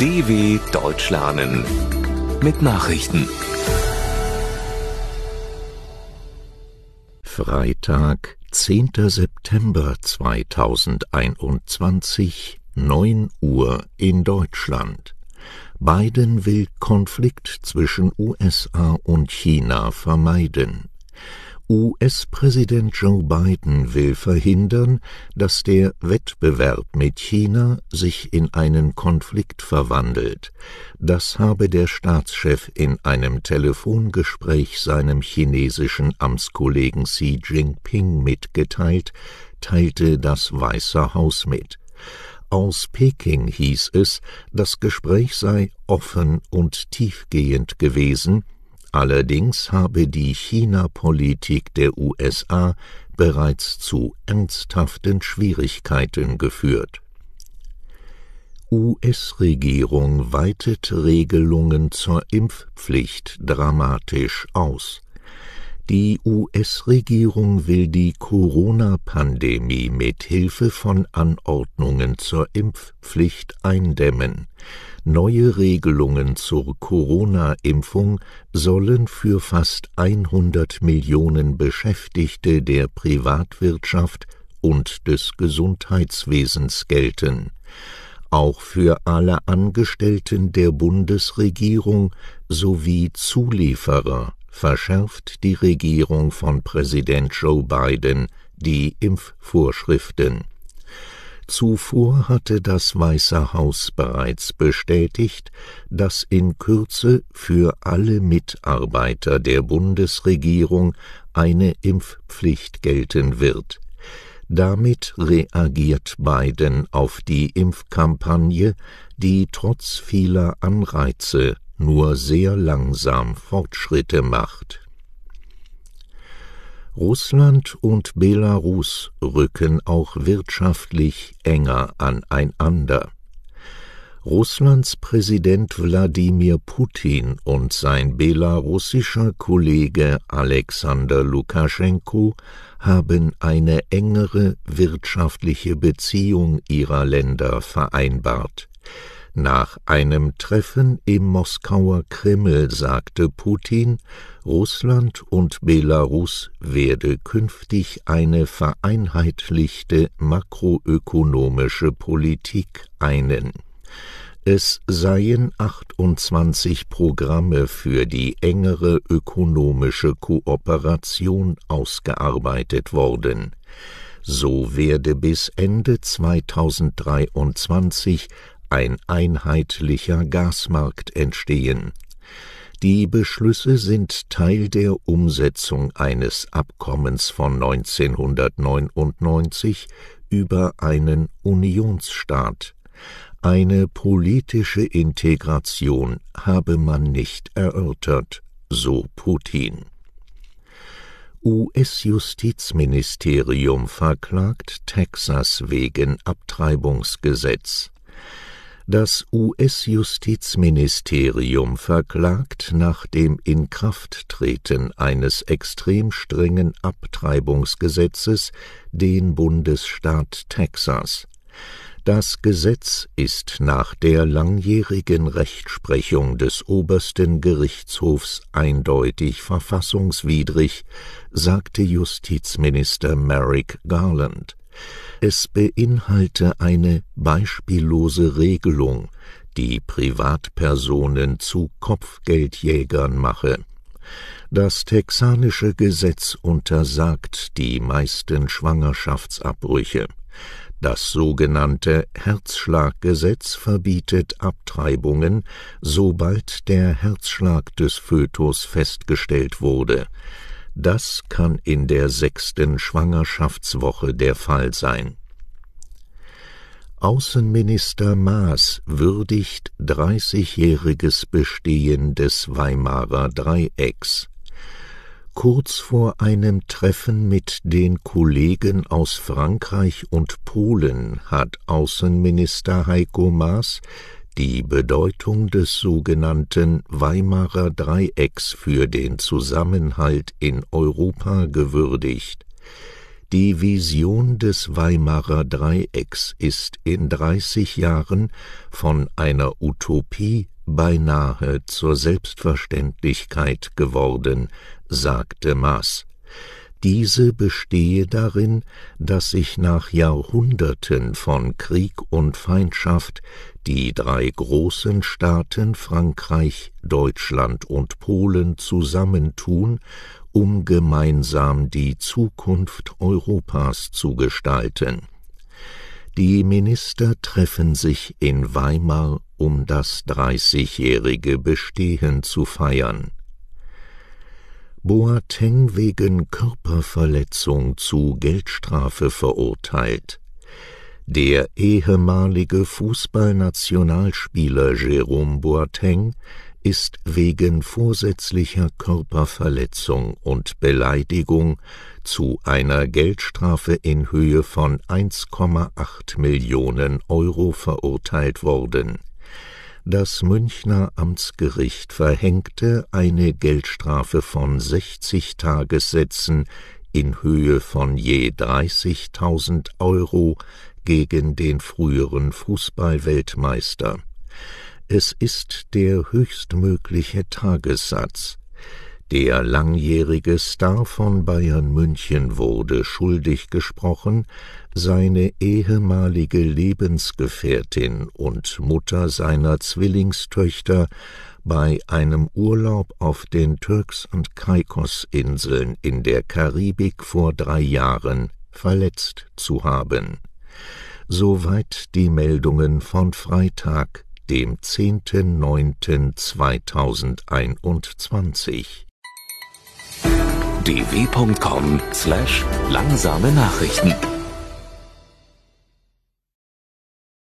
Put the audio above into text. DW Deutsch lernen mit Nachrichten. Freitag, 10. September 2021, 9 Uhr in Deutschland. Biden will Konflikt zwischen USA und China vermeiden. US-Präsident Joe Biden will verhindern, dass der Wettbewerb mit China sich in einen Konflikt verwandelt. Das habe der Staatschef in einem Telefongespräch seinem chinesischen Amtskollegen Xi Jinping mitgeteilt, teilte das Weiße Haus mit. Aus Peking hieß es, das Gespräch sei offen und tiefgehend gewesen. Allerdings habe die China-Politik der USA bereits zu ernsthaften Schwierigkeiten geführt. US-Regierung weitet Regelungen zur Impfpflicht dramatisch aus. Die US-Regierung will die Corona-Pandemie mit Hilfe von Anordnungen zur Impfpflicht eindämmen. Neue Regelungen zur Corona-Impfung sollen für fast 100 Millionen Beschäftigte der Privatwirtschaft und des Gesundheitswesens gelten. Auch für alle Angestellten der Bundesregierung sowie Zulieferer verschärft die Regierung von Präsident Joe Biden die Impfvorschriften. Zuvor hatte das Weiße Haus bereits bestätigt, dass in Kürze für alle Mitarbeiter der Bundesregierung eine Impfpflicht gelten wird. Damit reagiert Biden auf die Impfkampagne, die trotz vieler Anreize nur sehr langsam Fortschritte macht. Russland und Belarus rücken auch wirtschaftlich enger aneinander. Russlands Präsident Wladimir Putin und sein belarussischer Kollege Alexander Lukaschenko haben eine engere wirtschaftliche Beziehung ihrer Länder vereinbart. Nach einem Treffen im Moskauer Kreml sagte Putin, Russland und Belarus werde künftig eine vereinheitlichte makroökonomische Politik einen. Es seien 28 Programme für die engere ökonomische Kooperation ausgearbeitet worden. So werde bis Ende 2023 ein einheitlicher Gasmarkt entstehen. Die Beschlüsse sind Teil der Umsetzung eines Abkommens von 1999 über einen Unionsstaat. Eine politische Integration habe man nicht erörtert, so Putin. US-Justizministerium verklagt Texas wegen Abtreibungsgesetz. Das US-Justizministerium verklagt nach dem Inkrafttreten eines extrem strengen Abtreibungsgesetzes den Bundesstaat Texas. Das Gesetz ist nach der langjährigen Rechtsprechung des obersten Gerichtshofs eindeutig verfassungswidrig, sagte Justizminister Merrick Garland. Es beinhalte eine beispiellose Regelung, die Privatpersonen zu Kopfgeldjägern mache. Das texanische Gesetz untersagt die meisten Schwangerschaftsabbrüche. Das sogenannte Herzschlaggesetz verbietet Abtreibungen, sobald der Herzschlag des Fötus festgestellt wurde. Das kann in der 6. Schwangerschaftswoche der Fall sein. Außenminister Maas würdigt 30-jähriges Bestehen des Weimarer Dreiecks. Kurz vor einem Treffen mit den Kollegen aus Frankreich und Polen hat Außenminister Heiko Maas die Bedeutung des sogenannten Weimarer Dreiecks für den Zusammenhalt in Europa gewürdigt. Die Vision des Weimarer Dreiecks ist in 30 Jahren von einer Utopie beinahe zur Selbstverständlichkeit geworden, sagte Maas. Diese bestehe darin, dass sich nach Jahrhunderten von Krieg und Feindschaft die drei großen Staaten Frankreich, Deutschland und Polen zusammentun, um gemeinsam die Zukunft Europas zu gestalten. Die Minister treffen sich in Weimar, um das 30-jährige Bestehen zu feiern. Boateng wegen Körperverletzung zu Geldstrafe verurteilt. Der ehemalige Fußballnationalspieler Jérôme Boateng ist wegen vorsätzlicher Körperverletzung und Beleidigung zu einer Geldstrafe in Höhe von 1,8 Millionen Euro verurteilt worden. Das Münchner Amtsgericht verhängte eine Geldstrafe von 60 Tagessätzen in Höhe von je 30.000 Euro gegen den früheren Fußballweltmeister. Es ist der höchstmögliche Tagessatz. Der langjährige Star von Bayern München wurde schuldig gesprochen, seine ehemalige Lebensgefährtin und Mutter seiner Zwillingstöchter bei einem Urlaub auf den Turks- und Caicosinseln in der Karibik vor 3 Jahren verletzt zu haben. Soweit die Meldungen von Freitag, dem 10.09.2021. dw.com/langsame Nachrichten